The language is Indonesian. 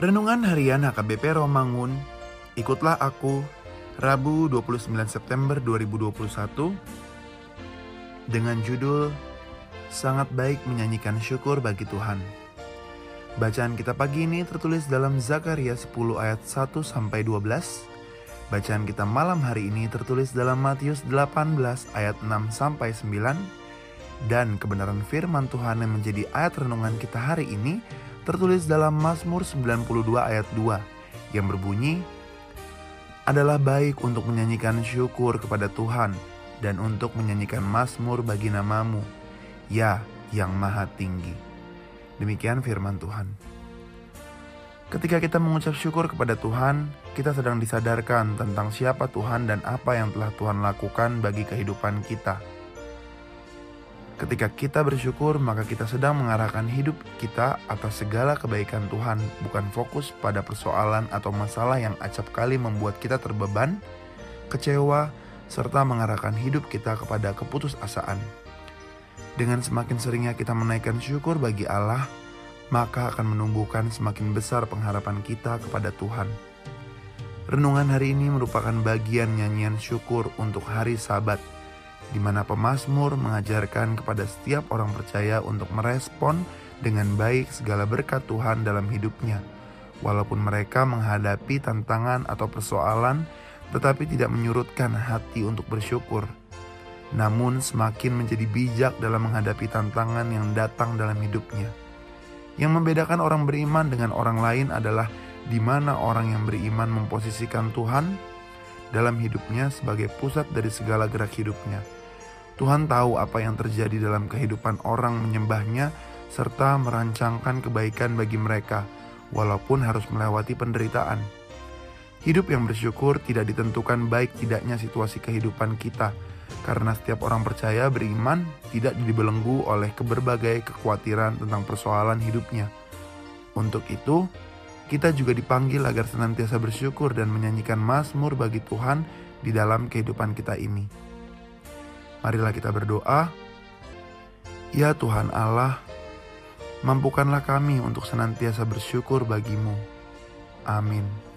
Renungan Harian HKBP Romangun, Ikutlah Aku, Rabu 29 September 2021, dengan judul Sangat Baik Menyanyikan Syukur Bagi Tuhan. Bacaan kita pagi ini tertulis dalam Zakaria 10 ayat 1-12. Bacaan kita malam hari ini tertulis dalam Matius 18 ayat 6-9. Dan kebenaran firman Tuhan yang menjadi ayat renungan kita hari ini tertulis dalam Mazmur 92 ayat 2 yang berbunyi, adalah baik untuk menyanyikan syukur kepada Tuhan dan untuk menyanyikan Mazmur bagi namamu, ya yang maha tinggi. Demikian firman Tuhan. Ketika kita mengucap syukur kepada Tuhan, kita sedang disadarkan tentang siapa Tuhan dan apa yang telah Tuhan lakukan bagi kehidupan kita. Ketika kita bersyukur, maka kita sedang mengarahkan hidup kita atas segala kebaikan Tuhan, bukan fokus pada persoalan atau masalah yang acap kali membuat kita terbeban, kecewa, serta mengarahkan hidup kita kepada keputusasaan. Dengan semakin seringnya kita menaikkan syukur bagi Allah, maka akan menumbuhkan semakin besar pengharapan kita kepada Tuhan. Renungan hari ini merupakan bagian nyanyian syukur untuk hari Sabat, di mana pemazmur mengajarkan kepada setiap orang percaya untuk merespon dengan baik segala berkat Tuhan dalam hidupnya. Walaupun mereka menghadapi tantangan atau persoalan, tetapi tidak menyurutkan hati untuk bersyukur. Namun semakin menjadi bijak dalam menghadapi tantangan yang datang dalam hidupnya. Yang membedakan orang beriman dengan orang lain adalah di mana orang yang beriman memposisikan Tuhan dalam hidupnya sebagai pusat dari segala gerak hidupnya. Tuhan tahu apa yang terjadi dalam kehidupan orang menyembahnya serta merancangkan kebaikan bagi mereka, walaupun harus melewati penderitaan. Hidup yang bersyukur tidak ditentukan baik tidaknya situasi kehidupan kita, karena setiap orang percaya beriman tidak dibelenggu oleh berbagai kekhawatiran tentang persoalan hidupnya. Untuk itu, kita juga dipanggil agar senantiasa bersyukur dan menyanyikan mazmur bagi Tuhan di dalam kehidupan kita ini. Marilah kita berdoa. Ya Tuhan Allah, mampukanlah kami untuk senantiasa bersyukur bagi-Mu. Amin.